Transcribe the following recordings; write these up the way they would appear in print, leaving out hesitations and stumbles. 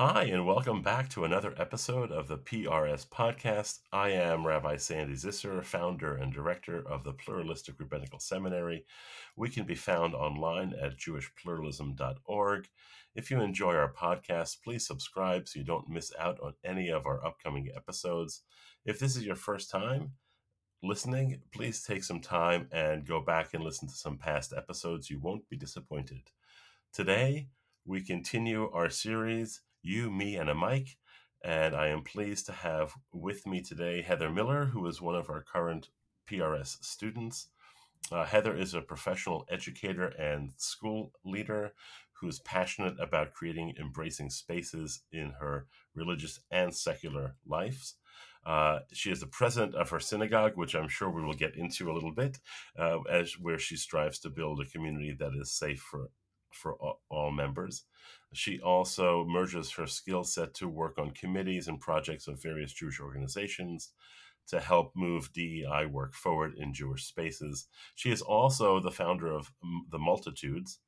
Hi, and welcome back to another episode of the PRS podcast. I am Rabbi Sandy Zisser, founder and director of the Pluralistic Rabbinical Seminary. We can be found online at jewishpluralism.org. If you enjoy our podcast, please subscribe so you don't miss out on any of our upcoming episodes. If this is your first time listening, please take some time and go back and listen to some past episodes. You won't be disappointed. Today, we continue our series, You, Me, and a Mic, and I am pleased to have with me today Heather Miller, who is one of our current PRS students. Heather is a professional educator and school leader who is passionate about creating embracing spaces in her religious and secular lives. She is the president of her synagogue, which I'm sure we will get into a little bit, where she strives to build a community that is safe for all members. She also merges her skill set to work on committees and projects of various Jewish organizations to help move DEI work forward in Jewish spaces. She is also the founder of the Multitudes,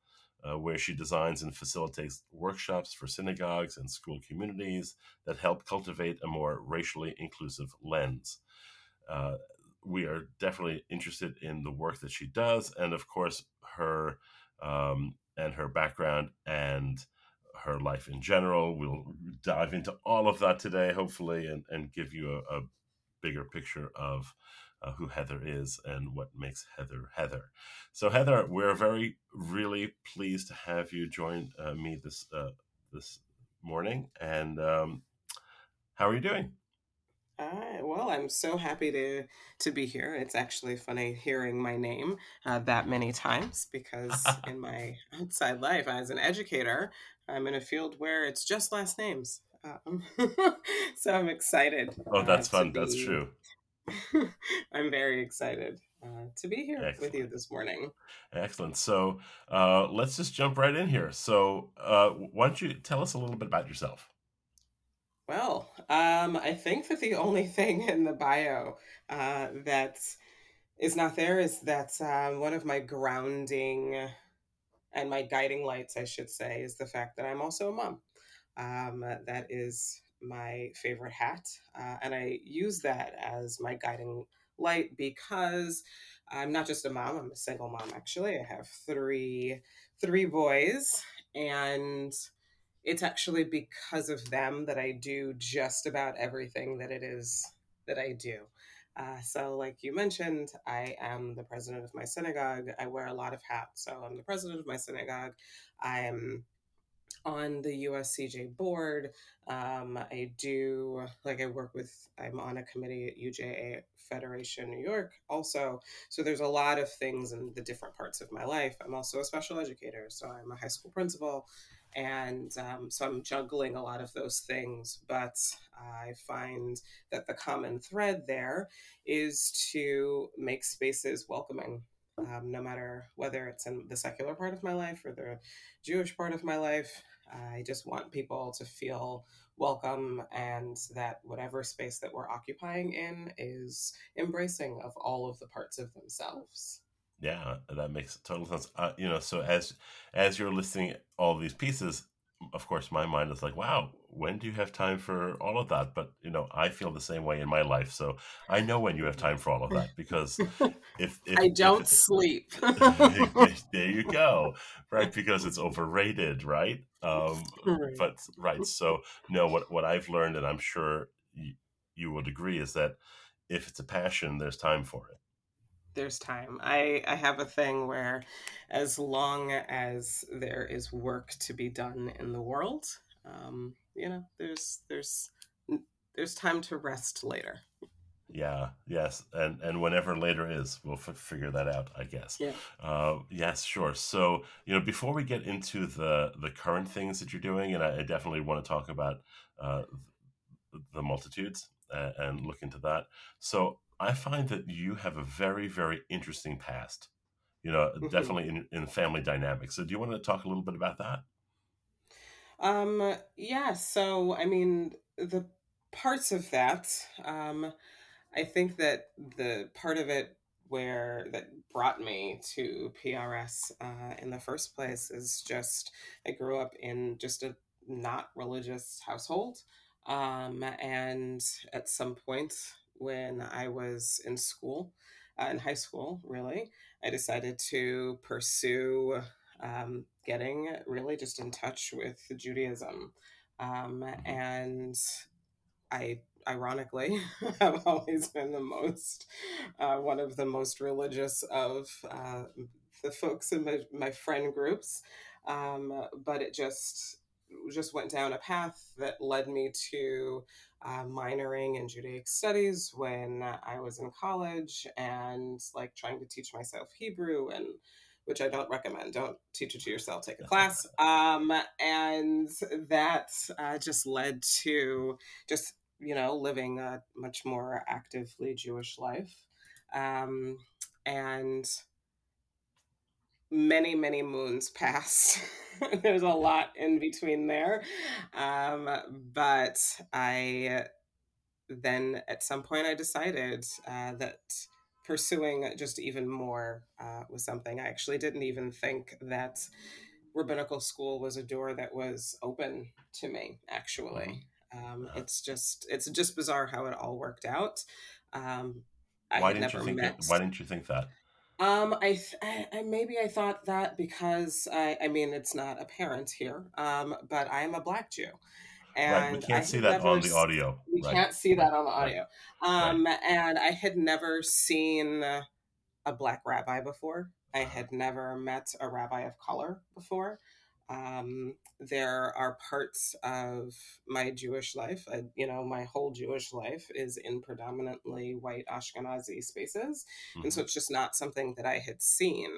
where she designs and facilitates workshops for synagogues and school communities that help cultivate a more racially inclusive lens. We are definitely interested in the work that she does, and of course her background and her life in general. We'll dive into all of that today, hopefully, and give you a bigger picture of who Heather is and what makes Heather, Heather. So Heather, we're really pleased to have you join me this morning. And how are you doing? Well, I'm so happy to be here. It's actually funny hearing my name that many times because in my outside life as an educator, I'm in a field where it's just last names. So I'm excited. Oh, that's fun. That's true. I'm very excited to be here with you this morning. Excellent. So let's just jump right in here. So why don't you tell us a little bit about yourself? Well, I think that the only thing in the bio that is not there is that one of my grounding and my guiding lights, I should say, is the fact that I'm also a mom. That is my favorite hat. And I use that as my guiding light because I'm not just a mom, I'm a single mom, actually. I have three boys, and it's actually because of them that I do just about everything that it is that I do. So like you mentioned, I am the president of my synagogue. I wear a lot of hats. So I'm the president of my synagogue. I'm on the USCJ board. I'm on a committee at UJA Federation New York also. So there's a lot of things in the different parts of my life. I'm also a special educator. So I'm a high school principal. And so I'm juggling a lot of those things, but I find that the common thread there is to make spaces welcoming, no matter whether it's in the secular part of my life or the Jewish part of my life. I just want people to feel welcome and that whatever space that we're occupying in is embracing of all of the parts of themselves. Yeah, that makes total sense. So as you're listing all these pieces, of course, my mind is like, wow, when do you have time for all of that? But, I feel the same way in my life. So I know when you have time for all of that, because if I don't sleep. There you go. Right. Because it's overrated. Right. But right. So no, what I've learned, and I'm sure you would agree, is that if it's a passion, there's time for it. There's time. I have a thing where as long as there is work to be done in the world, there's time to rest later. Yeah. Yes. And whenever later is, we'll figure that out, I guess. Yeah. Yes, sure. So, before we get into the current things that you're doing, and I definitely want to talk about the Multitudes and look into that. So I find that you have a very, very interesting past, definitely in family dynamics. So do you want to talk a little bit about that? Yeah. So, I mean, the parts of that, I think that the part of it where that brought me to PRS in the first place is I grew up in just a not religious household. And at some point when I was in school, in high school, really, I decided to pursue getting really just in touch with Judaism. And I ironically have always been the most, one of the most religious of the folks in my friend groups. But it just went down a path that led me to minoring in Judaic studies when I was in college, and like trying to teach myself Hebrew, and which I don't recommend. Don't teach it to yourself, take a class. And that just led to just, you know, living a much more actively Jewish life. And many, many moons passed. There's a lot in between there. But I then at some point I decided that pursuing just even more was something. I actually didn't even think that rabbinical school was a door that was open to me, actually. It's just bizarre how it all worked out. Why didn't you think that? I thought that because I mean, it's not apparent here, but I am a Black Jew. And right. We can't see that on the audio. We can't see that on the audio. And I had never seen a Black rabbi before. I had never met a rabbi of color before. There are parts of my Jewish life, my whole Jewish life is in predominantly white Ashkenazi spaces. Mm-hmm. And so it's just not something that I had seen.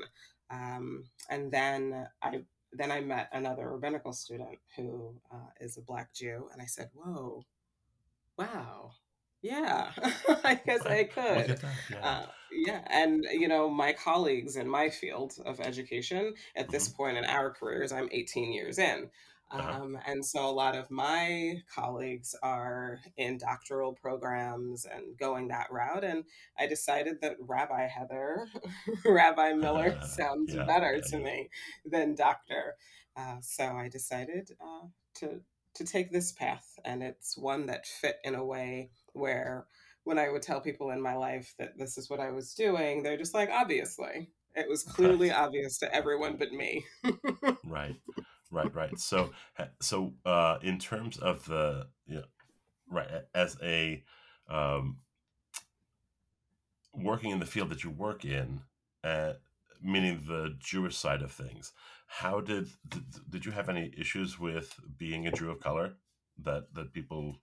And then I met another rabbinical student who is a Black Jew, and I said, "Whoa, wow, yeah, I guess I could." And my colleagues in my field of education at this point in our careers, I'm 18 years in, and so a lot of my colleagues are in doctoral programs and going that route. And I decided that Rabbi Heather, Rabbi Miller sounds better to me than doctor. So I decided to take this path, and it's one that fit in a way where when I would tell people in my life that this is what I was doing, they're just like, obviously. It was clearly obvious to everyone but me. Right. So, in terms of as a working in the field that you work in, meaning the Jewish side of things, how did you have any issues with being a Jew of color that people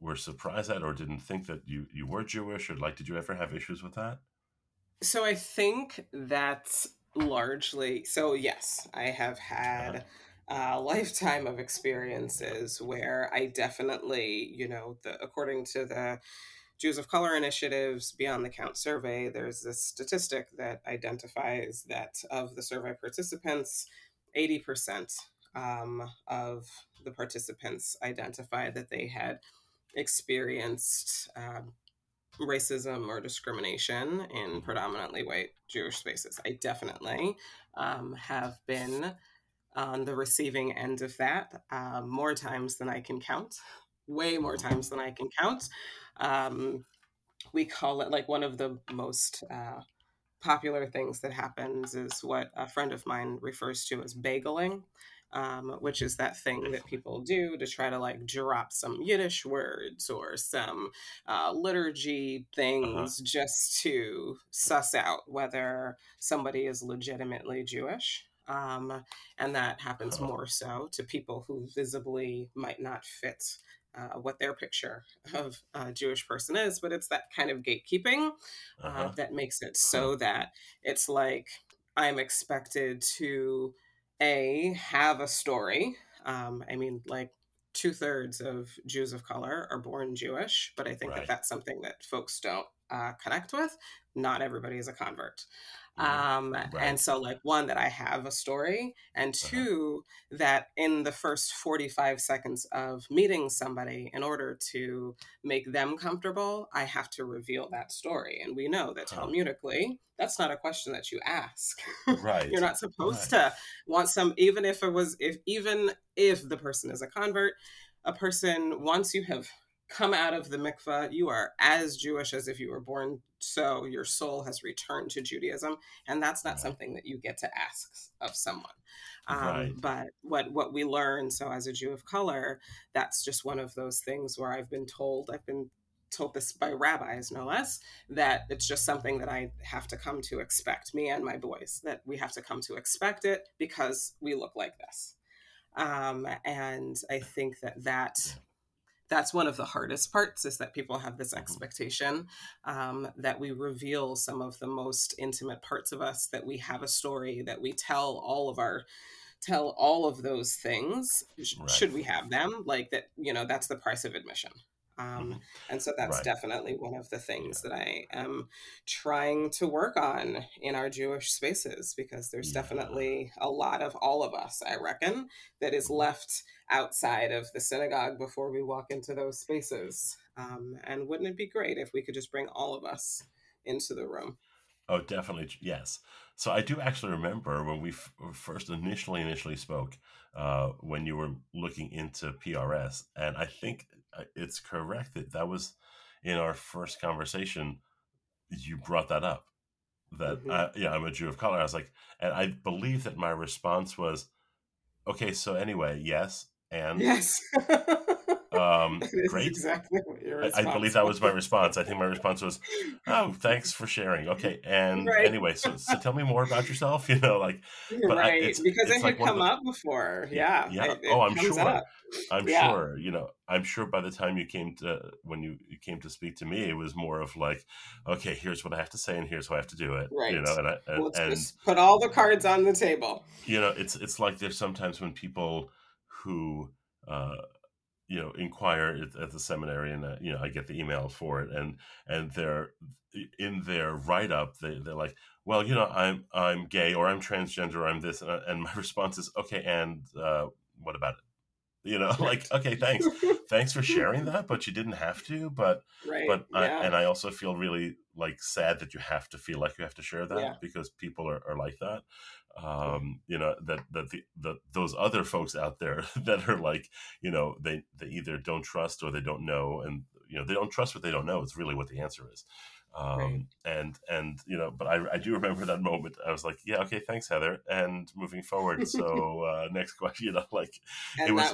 were surprised at or didn't think that you were Jewish, or did you ever have issues with that? So I think that's largely, so yes, I have had a lifetime of experiences where I definitely, according to the Jews of Color Initiatives Beyond the Count survey, there's this statistic that identifies that of the survey participants, 80% of the participants identified that they had experienced racism or discrimination in predominantly white Jewish spaces. I definitely have been on the receiving end of that more times than I can count, way more times than I can count. We call it one of the most popular things that happens is what a friend of mine refers to as bageling, which is that thing that people do to try to drop some Yiddish words or some liturgy things just to suss out whether somebody is legitimately Jewish. And that happens more so to people who visibly might not fit what their picture of a Jewish person is, but it's that kind of gatekeeping that makes it so that it's I'm expected to have a story. Two-thirds of Jews of color are born Jewish, but I think that's something that folks don't connect with, not everybody is a convert. Right. And so, like, one, that I have a story, and two, that in the first 45 seconds of meeting somebody, in order to make them comfortable, I have to reveal that story. And we know that Talmudically, that's not a question that you ask. Right. You're not supposed to want some, even if the person is a convert, a person, once you have come out of the mikveh, you are as Jewish as if you were born, so your soul has returned to Judaism, and that's not something that you get to ask of someone. But what we learn, so as a Jew of color, that's just one of those things where I've been told this by rabbis, no less, that it's just something that I have to come to expect, me and my boys, that we have to come to expect it because we look like this. And I think that's one of the hardest parts, is that people have this expectation that we reveal some of the most intimate parts of us, that we have a story, that we tell all of those things, should we have them, like that, that's the price of admission. And so that's definitely one of the things that I am trying to work on in our Jewish spaces, because there's definitely a lot of all of us, I reckon, that is left outside of the synagogue before we walk into those spaces. And wouldn't it be great if we could just bring all of us into the room? Oh, definitely. Yes. So I do actually remember when we first initially spoke, when you were looking into PRS, and I think it's correct that was in our first conversation, you brought that up, that I'm a Jew of color. I was like, and I believe that my response was, okay, so anyway, yes. And yes, great. Exactly what your response I believe that was my response. I think my response was, oh, thanks for sharing. Okay. And anyway, so tell me more about yourself, because it had come up before. Yeah. I'm sure, I'm sure by the time you came to, when you came to speak to me, it was more of like, okay, here's what I have to say and here's how I have to do it. Right. And just put all the cards on the table. It's like there's sometimes when people who, inquire at the seminary, and I get the email for it, and they're in their write-up, they're like, well, I'm gay, or I'm transgender, or I'm this, and my response is, okay, and what about it? Okay, thanks for sharing that, but you didn't have to. And I also feel really sad that you have to feel like you have to share that, because people are like that. That those other folks out there that are they either don't trust or they don't know, and they don't trust what they don't know. It's really what the answer is. But I do remember that moment. I was like, yeah, okay, thanks, Heather. And moving forward. So, next question, and that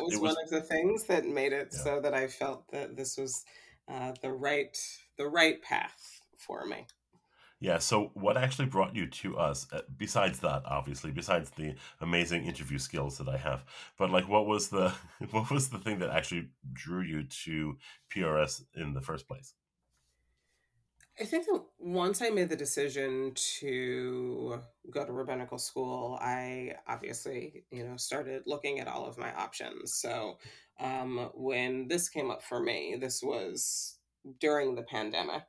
was one of the things that made it so that I felt that this was, the right path for me. Yeah. So what actually brought you to us, besides that, obviously, besides the amazing interview skills that I have, but what was the thing that actually drew you to PRS in the first place? I think that once I made the decision to go to rabbinical school, I obviously, started looking at all of my options. So when this came up for me, this was during the pandemic,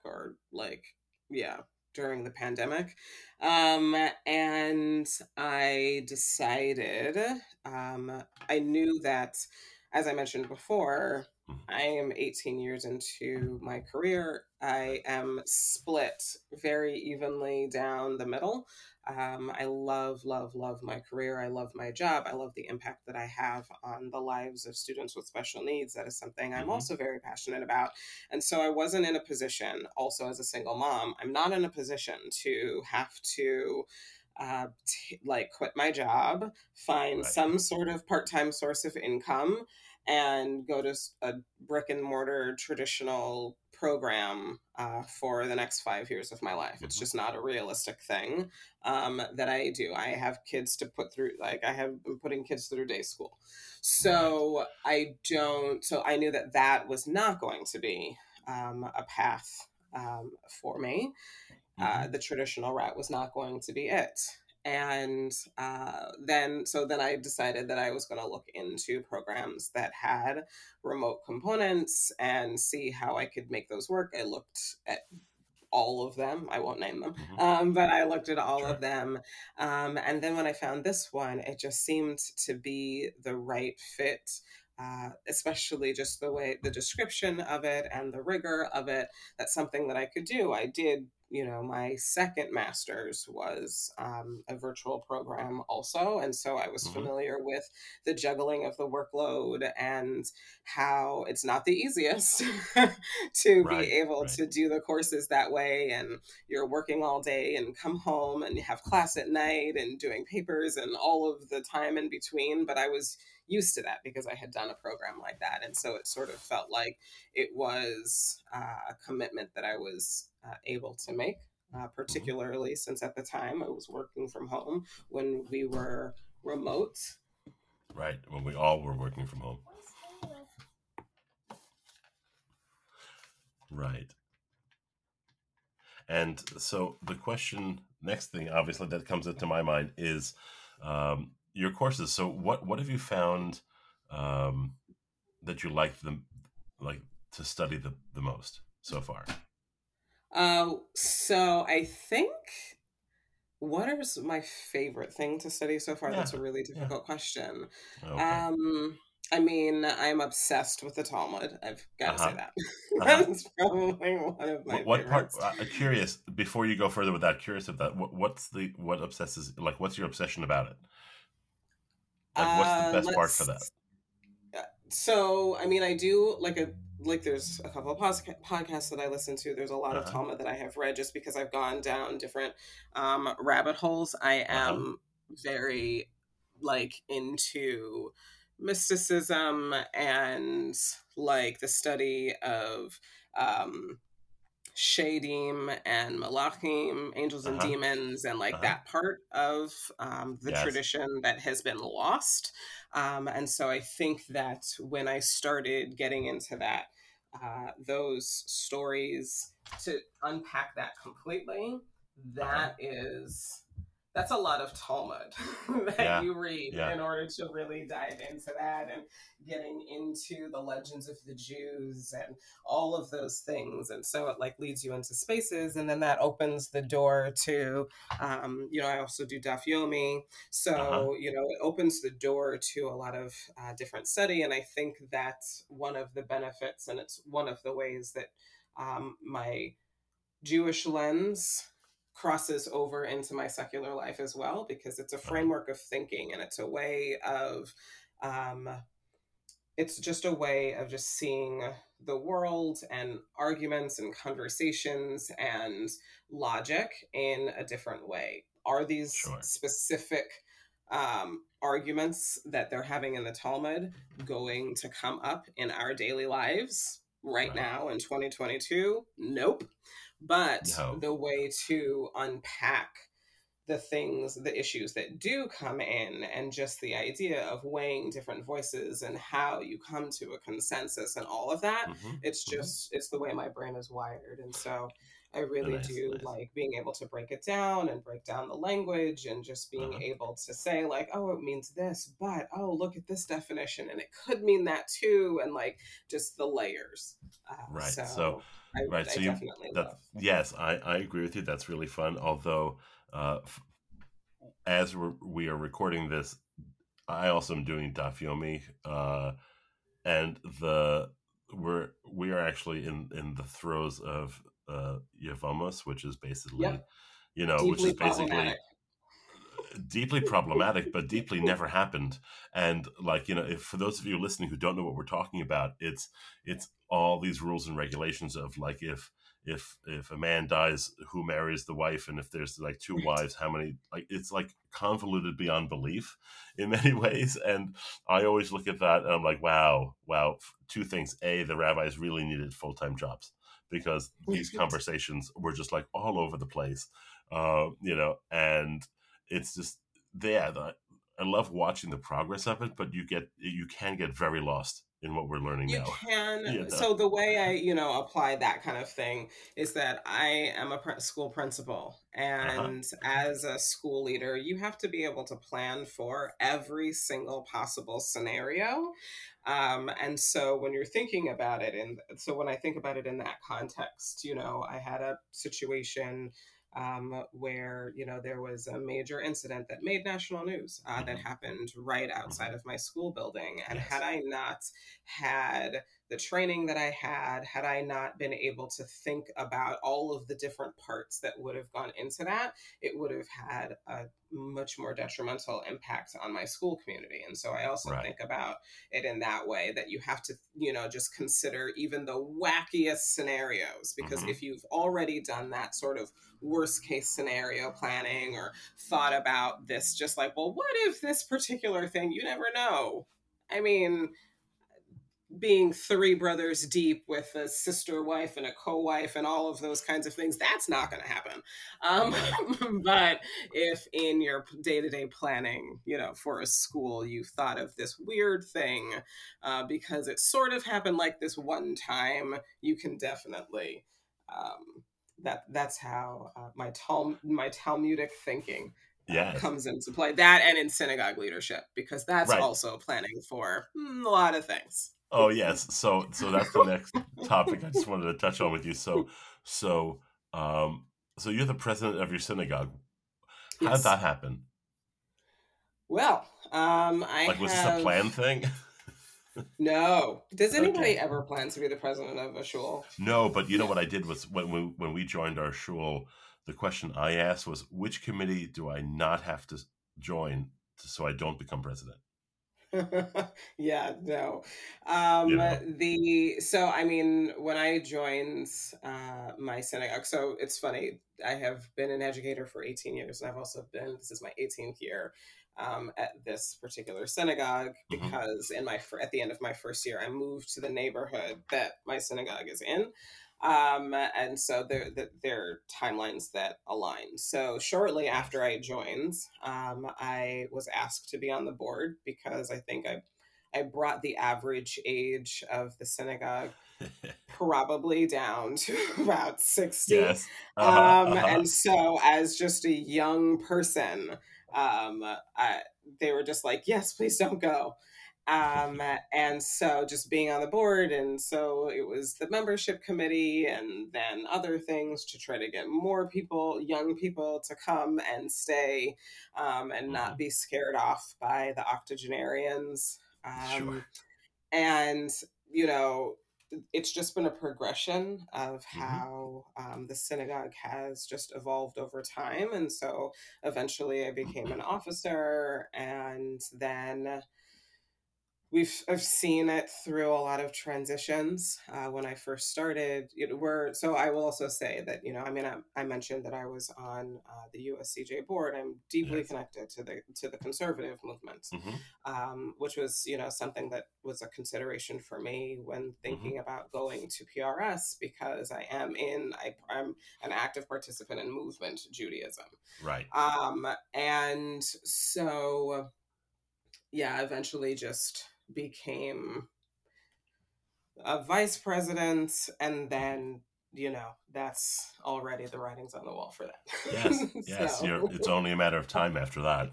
and I decided, I knew that, as I mentioned before, I am 18 years into my career. I am split very evenly down the middle. I love my career. I love my job. I love the impact that I have on the lives of students with special needs. That is something I'm also very passionate about. And so I wasn't in a position, also as a single mom, I'm not in a position to have to quit my job, find some sort of part-time source of income, and go to a brick and mortar traditional program for the next 5 years of my life. It's just not a realistic thing that I do. I have kids to put through, I have been putting kids through day school. So I knew that was not going to be a path for me. The traditional route was not going to be it. And then I decided that I was going to look into programs that had remote components and see how I could make those work. I looked at all of them. I won't name them, but I looked at all of them. And then when I found this one, it just seemed to be the right fit, especially just the way, the description of it and the rigor of it. That's something that I could do. I did, you know, my second master's was a virtual program also. And so I was familiar with the juggling of the workload and how it's not the easiest to be able to do the courses that way. And you're working all day and come home and you have class at night and doing papers and all of the time in between. But I was used to that because I had done a program like that. And so it sort of felt like it was a commitment that I was able to make, particularly since at the time I was working from home when we were remote. Right, when we all were working from home. Right. And so the question, next thing, obviously, that comes into my mind is your courses. So what have you found that you like to study the most so far? So I think what is my favorite thing to study so far? Yeah. That's a really difficult question. Okay. I mean, I'm obsessed with the Talmud. I've got to say that. That's probably one of my favorites. What part? Curious. Before you go further with that, curious of that. What obsesses? Like, what's your obsession about it? Like, what's the best part for that? So, I mean, I do there's a couple of podcasts that I listen to. There's a lot of Talmud that I have read just because I've gone down different rabbit holes. I am very into mysticism and the study of Shadim and Malachim, angels and demons, and that part of the tradition that has been lost. And so I think that when I started getting into that, those stories, to unpack that completely, that's a lot of Talmud that you read in order to really dive into that and getting into the legends of the Jews and all of those things. And so it leads you into spaces, and then that opens the door to, I also do Daf Yomi. So, it opens the door to a lot of different study. And I think that's one of the benefits, and it's one of the ways that my Jewish lens crosses over into my secular life as well, because it's a framework of thinking, and it's a way of, it's just a way of just seeing the world and arguments and conversations and logic in a different way. Are these specific arguments that they're having in the Talmud going to come up in our daily lives right now in 2022? Nope. But the way to unpack the things, the issues that do come in, and just the idea of weighing different voices and how you come to a consensus and all of that, it's just, it's the way my brain is wired. And so I really do like being able to break it down and break down the language, and just being able to say oh, it means this, but oh, look at this definition, and it could mean that too. And just the layers. So I definitely love that. Yes, I agree with you. That's really fun. Although as we are recording this, I also am doing Daf Yomi, and we are actually in the throes of Yevomos, which is basically, deeply problematic, but deeply never happened. And if, for those of you listening who don't know what we're talking about, it's all these rules and regulations of if a man dies, who marries the wife, and if there's two wives, how many? It's convoluted beyond belief in many ways. And I always look at that and I'm like, wow. Two things: A, the rabbis really needed full-time jobs, because these conversations were just all over the place, and it's just there. I love watching the progress of it, but you can get very lost in what we're learning now. You can. So the way I, apply that kind of thing is that I am a school principal. And as a school leader, you have to be able to plan for every single possible scenario. And so when you're thinking about it, and so when I think about it in that context, you know, I had a situation where, you know, there was a major incident that made national news that happened right outside of my school building. And had I not had the training that I had, had I not been able to think about all of the different parts that would have gone into that, it would have had a much more detrimental impact on my school community. And so I also think about it in that way, that you have to, you know, just consider even the wackiest scenarios, because if you've already done that sort of worst case scenario planning or thought about this, just like, well, what if this particular thing, you never know. I mean, being three brothers deep with a sister wife and a co-wife and all of those kinds of things, that's not going to happen. But if in your day-to-day planning, you know, for a school, you thought of this weird thing because it sort of happened like this one time, you can definitely, that's how my Talmudic thinking comes into play. That and in synagogue leadership, because that's also planning for a lot of things. Oh, yes. So that's the next topic I just wanted to touch on with you. So you're the president of your synagogue. How did that happen? Well, was this a planned thing? No. Does anybody ever plan to be the president of a shul? No, but you know what I did was when we joined our shul, the question I asked was, which committee do I not have to join so I don't become president? I mean, when I joined my synagogue, so it's funny, I have been an educator for 18 years, and I've also been, this is my 18th year at this particular synagogue, because at the end of my first year, I moved to the neighborhood that my synagogue is in. And so there are timelines that align. So shortly after I joined, I was asked to be on the board because I think I brought the average age of the synagogue probably down to about 60. Yes. And so as just a young person, they were just like, yes, please don't go. And so just being on the board, and so it was the membership committee and then other things to try to get more people, young people, to come and stay, and not be scared off by the octogenarians. And, you know, it's just been a progression of how the synagogue has just evolved over time. And so eventually I became an officer, and then I've seen it through a lot of transitions. When I first started, I will also say that, you know, I mean, I mentioned that I was on the USCJ board. I'm deeply connected to the conservative movement, which was, you know, something that was a consideration for me when thinking about going to PRS, because I'm an active participant in movement Judaism. Right. And so, yeah, eventually just became a vice president, and then, you know, that's already the writing's on the wall for that. Yes. So. It's only a matter of time after that.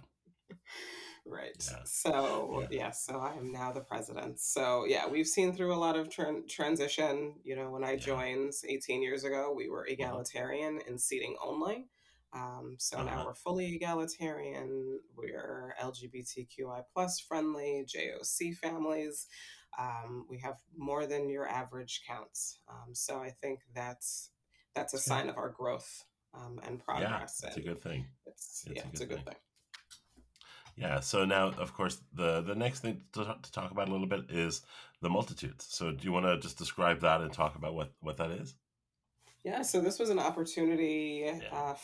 Right. Yeah. So, so I am now the president. So, yeah, we've seen through a lot of transition. You know, when I joined 18 years ago, we were egalitarian in seating only. So now we're fully egalitarian, we're LGBTQI plus friendly, JOC families, we have more than your average counts. So I think that's a sign of our growth and progress. Yeah, it's a good thing. It's a good thing. Yeah, so now, of course, the next thing to talk about a little bit is the Multitudes. So do you want to just describe that and talk about what that is? Yeah, so this was an opportunity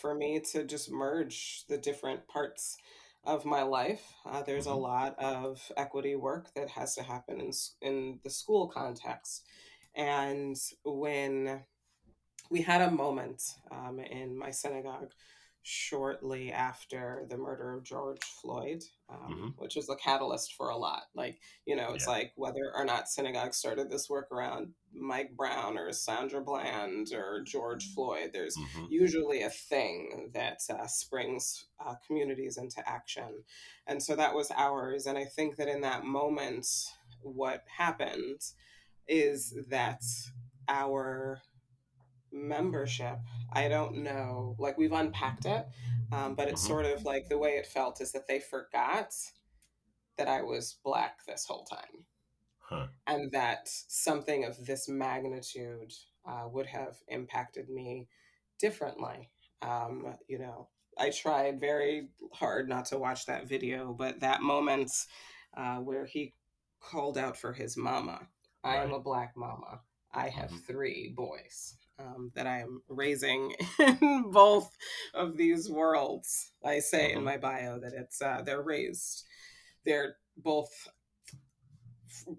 for me to just merge the different parts of my life. There's a lot of equity work that has to happen in the school context. And when we had a moment in my synagogue shortly after the murder of George Floyd, which is the catalyst for a lot. Like, you know, it's like whether or not synagogue started this work around Mike Brown or Sandra Bland or George Floyd, there's usually a thing that springs communities into action. And so that was ours. And I think that in that moment, what happened is that our membership, I don't know, like we've unpacked it, but it's sort of like the way it felt is that they forgot that I was Black this whole time. Huh. And that something of this magnitude would have impacted me differently. You know, I tried very hard not to watch that video, but that moment where he called out for his mama, right. I am a Black mama. I have three boys that I am raising in both of these worlds. I say in my bio that it's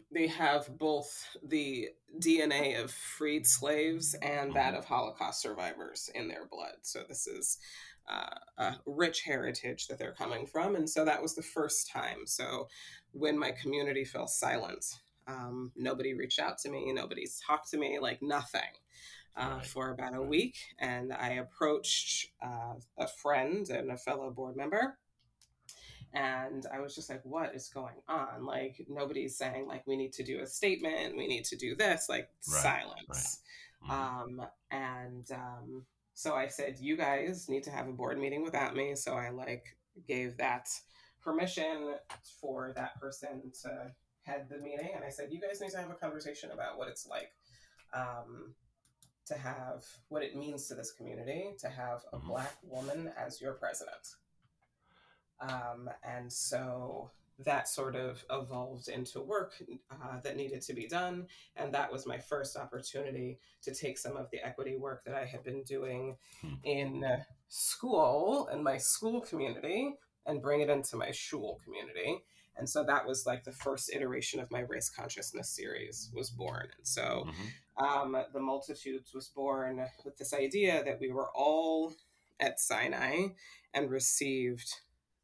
they have both the DNA of freed slaves and that of Holocaust survivors in their blood. So this is a rich heritage that they're coming from. And so that was the first time. So when my community fell silent, nobody reached out to me. Nobody talked to me, like nothing for about a week. And I approached a friend and a fellow board member. And I was just like, what is going on? Like, nobody's saying, like, we need to do a statement. We need to do this, like, right, silence. Right. Mm-hmm. So I said, you guys need to have a board meeting without me. So I, like, gave that permission for that person to head the meeting. And I said, you guys need to have a conversation about what it's like to have, what it means to this community, to have a Black woman as your president. And so that sort of evolved into work that needed to be done. And that was my first opportunity to take some of the equity work that I had been doing in school, in my school community, and bring it into my shul community. And so that was like the first iteration of my race consciousness series was born. And so the Multitudes was born with this idea that we were all at Sinai and received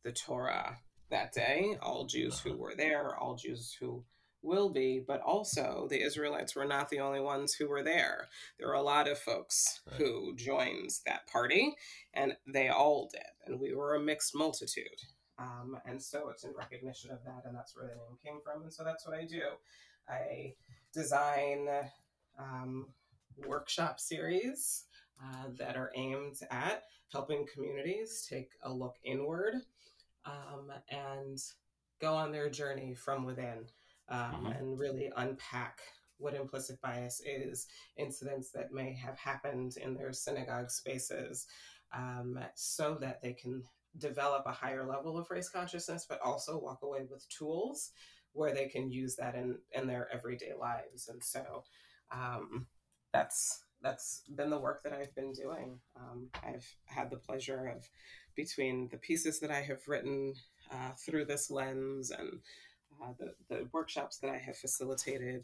the Torah that day, all Jews who were there, all Jews who will be, but also the Israelites were not the only ones who were there. There were a lot of folks who joined that party, and they all did, and we were a mixed multitude. And so it's in recognition of that, and that's where the name came from, and so that's what I do. I design workshop series that are aimed at helping communities take a look inward and go on their journey from within and really unpack what implicit bias is, incidents that may have happened in their synagogue spaces, so that they can develop a higher level of race consciousness, but also walk away with tools where they can use that in their everyday lives. And so that's been the work that I've been doing. I've had the pleasure of, between the pieces that I have written through this lens and the workshops that I have facilitated,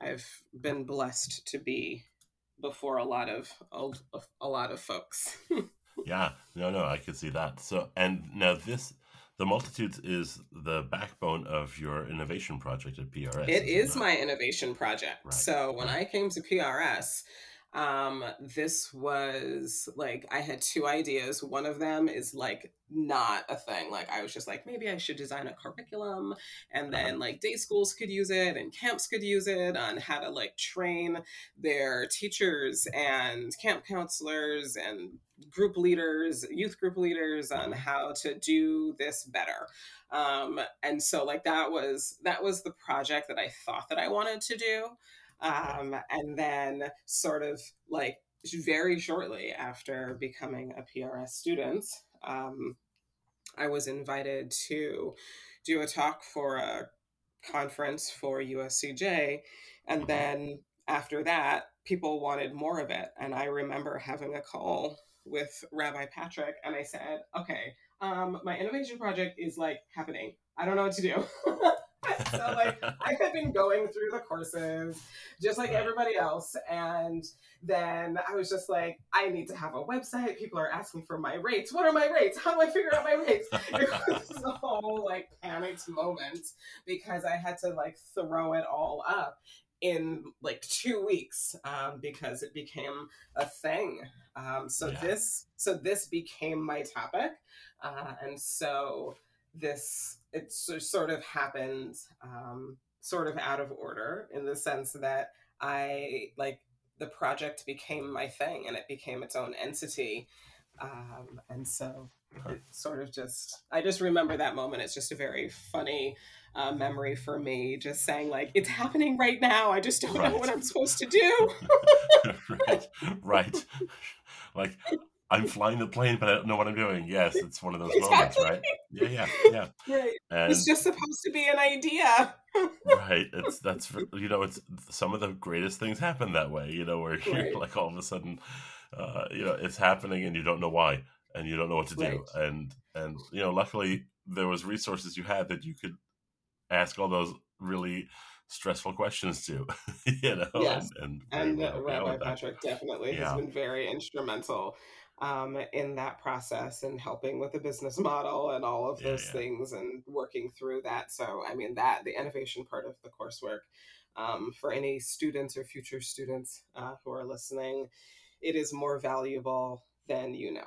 I've been blessed to be before a lot of folks. Yeah, no, I could see that. So, and now the Multitudes is the backbone of your innovation project at PRS. It is my innovation project. Right. So when I came to PRS, this was like, I had two ideas. One of them is like not a thing. Like I was just like, maybe I should design a curriculum, and then like day schools could use it and camps could use it on how to like train their teachers and camp counselors and group leaders, youth group leaders, on how to do this better. And so like that was the project that I thought that I wanted to do. And then sort of like very shortly after becoming a PRS student, I was invited to do a talk for a conference for USCJ. And then after that, people wanted more of it. And I remember having a call with Rabbi Patrick, and I said, okay, my innovation project is like happening. I don't know what to do. So like I had been going through the courses just like everybody else, and then I was just like, I need to have a website. People are asking for my rates. What are my rates? How do I figure out my rates? It was a whole like panicked moment because I had to like throw it all up in like 2 weeks because it became a thing. This became my topic, and so. This, it sort of happened sort of out of order in the sense that I, like, the project became my thing and it became its own entity. And so it sort of just, I just remember that moment. It's just a very funny memory for me, just saying, like, it's happening right now. I just don't know what I'm supposed to do. Right. Like, I'm flying the plane, but I don't know what I'm doing. Yes, it's one of those moments, right? Yeah. Right. And it's just supposed to be an idea. Right. That's you know, it's some of the greatest things happen that way, you know, where you're like all of a sudden, you know, it's happening and you don't know why and you don't know what to do. And, you know, luckily there was resources you had that you could ask all those really stressful questions to, you know. Yes. And Rabbi Patrick definitely has been very instrumental in that process and helping with the business model and all of those things and working through that. So, I mean, that the innovation part of the coursework for any students or future students who are listening, it is more valuable than you know.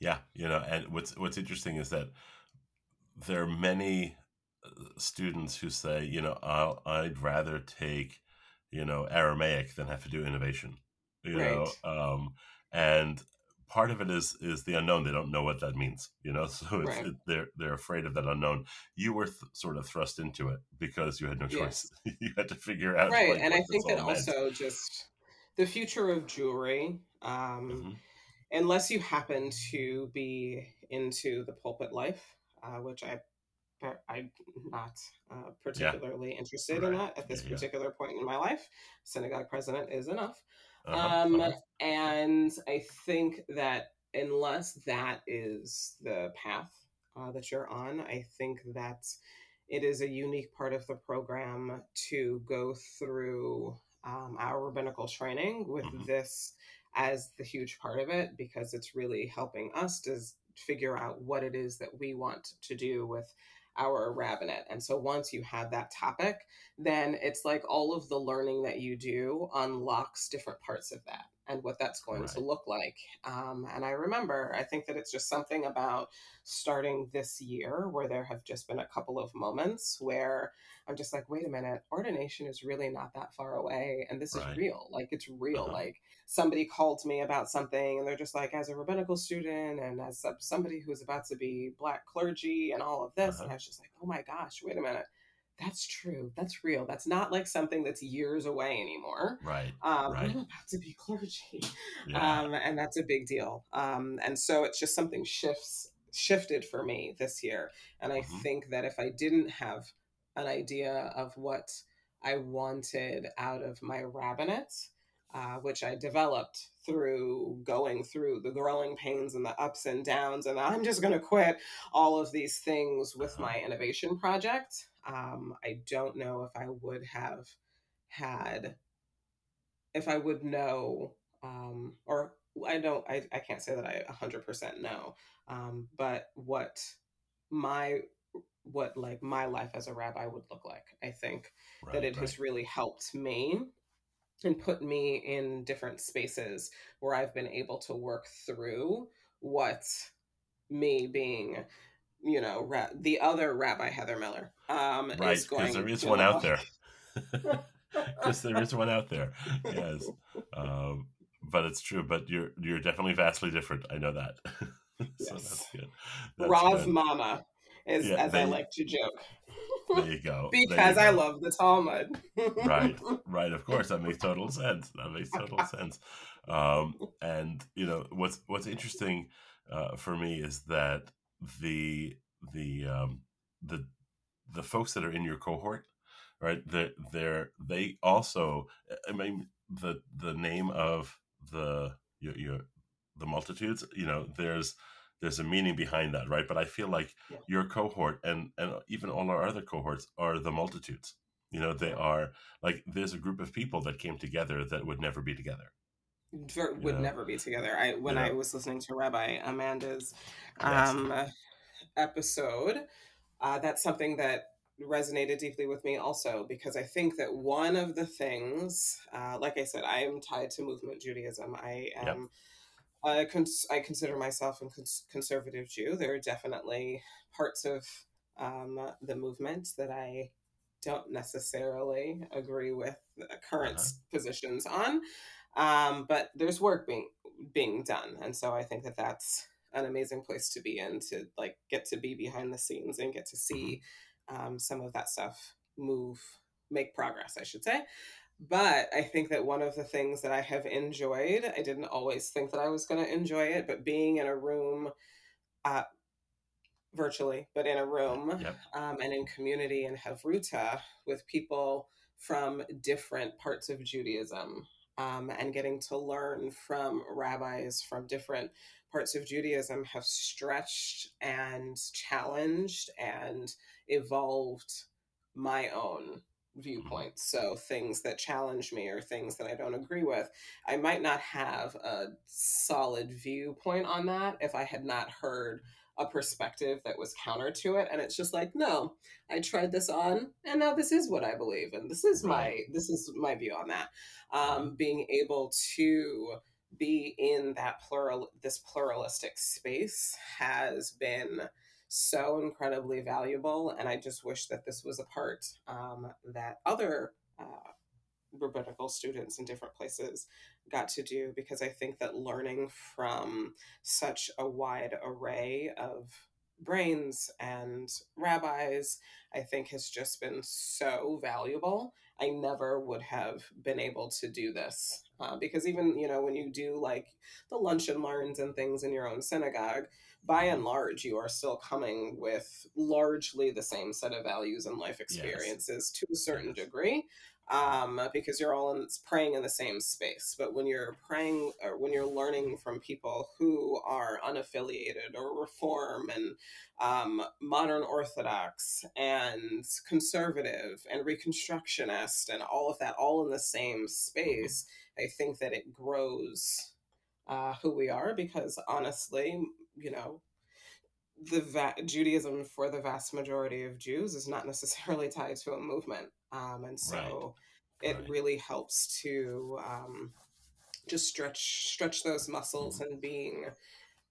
Yeah, you know, and what's interesting is that there are many students who say, you know, I'd rather take, you know, Aramaic than have to do innovation, you know, and part of it is the unknown. They don't know what that means, you know, so it's, they're afraid of that unknown. You were sort of thrust into it because you had no choice. You had to figure out. Right. And I think that also just the future of Jewry, unless you happen to be into the pulpit life, which I'm not particularly interested in that at this particular point in my life. Synagogue president is enough. And I think that unless that is the path that you're on, I think that it is a unique part of the program to go through our rabbinical training with this as the huge part of it, because it's really helping us to figure out what it is that we want to do with our rabbinate. And so once you have that topic, then it's like all of the learning that you do unlocks different parts of that and what that's going to look like. And I think that it's just something about starting this year where there have just been a couple of moments where I'm just like, wait a minute, ordination is really not that far away. And this is real. Like, it's real. Like, somebody called me about something and they're just like, as a rabbinical student and as somebody who's about to be Black clergy and all of this. And I was just like, oh my gosh, wait a minute. That's true. That's real. That's not like something that's years away anymore. I'm about to be clergy. And that's a big deal. And so it's just something shifted for me this year. And I think that if I didn't have an idea of what I wanted out of my rabbinate, which I developed through going through the growing pains and the ups and downs, and I'm just going to quit all of these things with my innovation project, I don't know if I would have had, if I would know, or I can't say that I 100% know, but what my life as a rabbi would look like. I think that it has really helped me and put me in different spaces where I've been able to work through what me being, you know, the other Rabbi Heather Miller. Is going, because there is one out there. Because there is one out there. Yes, but it's true. But you're definitely vastly different. I know that. So that's good. That's Rav good. Mama is as I like to joke. There you go. Because I love the Talmud. Right. Of course, that makes total sense. And you know what's interesting for me is that the folks that are in your cohort, right? They also, I mean, the name of the multitudes, you know, there's a meaning behind that, right? But I feel like your cohort and even all our other cohorts are the multitudes. You know, they are like, there's a group of people that came together that would never be together. Never be together. I was listening to Rabbi Amanda's episode, that's something that resonated deeply with me also, because I think that one of the things, like I said, I am tied to movement Judaism. I am. Yep. I consider myself a conservative Jew. There are definitely parts of the movement that I don't necessarily agree with current positions on, but there's work being done. And so I think that that's an amazing place to be in, to like get to be behind the scenes and get to see some of that stuff make progress, I should say. But I think that one of the things that I have enjoyed, I didn't always think that I was going to enjoy it, but being in a room, virtually, but in a room and in community in Havruta with people from different parts of Judaism, and getting to learn from rabbis from different parts of Judaism have stretched and challenged and evolved my own viewpoints. So things that challenge me or things that I don't agree with, I might not have a solid viewpoint on that if I had not heard a perspective that was counter to it. And it's just like, no, I tried this on and now this is what I believe. And this is my view on that. Being able to be in that this pluralistic space has been so incredibly valuable. And I just wish that this was a part that other rabbinical students in different places got to do, because I think that learning from such a wide array of brains and rabbis, I think has just been so valuable. I never would have been able to do this because even, when you do like the lunch and learns and things in your own synagogue, by and large, you are still coming with largely the same set of values and life experiences to a certain degree. Because you're all praying in the same space. But when you're praying or when you're learning from people who are unaffiliated or Reform and modern Orthodox and conservative and Reconstructionist and all of that, all in the same space, I think that it grows who we are, because honestly, Judaism for the vast majority of Jews is not necessarily tied to a movement. And so it really helps to just stretch those muscles and being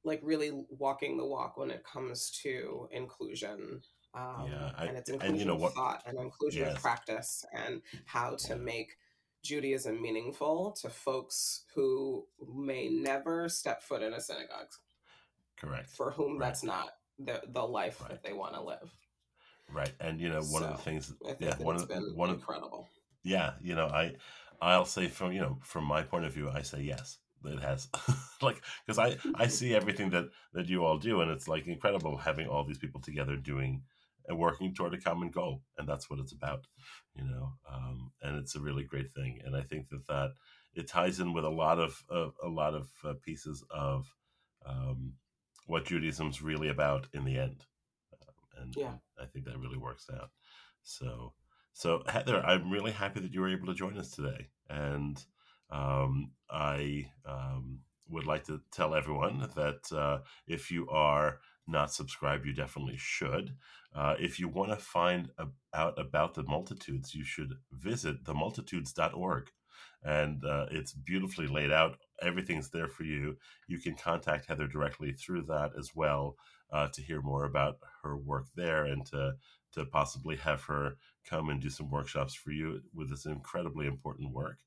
like really walking the walk when it comes to inclusion. And it's inclusion of thought and inclusion of practice and how to make Judaism meaningful to folks who may never step foot in a synagogue. Correct. For whom that's not the life that they want to live. Right. And one of the things that incredible. Yeah, I'll say from my point of view, I say yes, it has. Like, because I see everything that you all do, and it's like incredible having all these people together doing and working toward a common goal, and that's what it's about, and it's a really great thing. And I think that it ties in with a lot of pieces of what Judaism's really about in the end. And I think that really works out. So Heather, I'm really happy that you were able to join us today. And I would like to tell everyone that if you are not subscribed, you definitely should. If you want to find out about the Multitudes, you should visit themultitudes.org. And it's beautifully laid out. Everything's there for you. You can contact Heather directly through that as well. To hear more about her work there and to possibly have her come and do some workshops for you with this incredibly important work.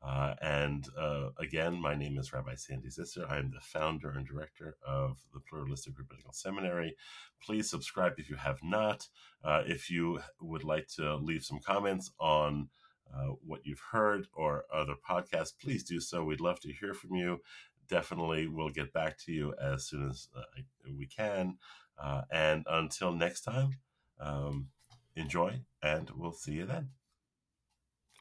Again, my name is Rabbi Sandy Zisser. I am the founder and director of the Pluralistic Rabbinical Seminary. Please subscribe if you have not. If you would like to leave some comments on what you've heard or other podcasts, please do so. We'd love to hear from you. Definitely, we'll get back to you as soon as we can. And until next time, enjoy, and we'll see you then.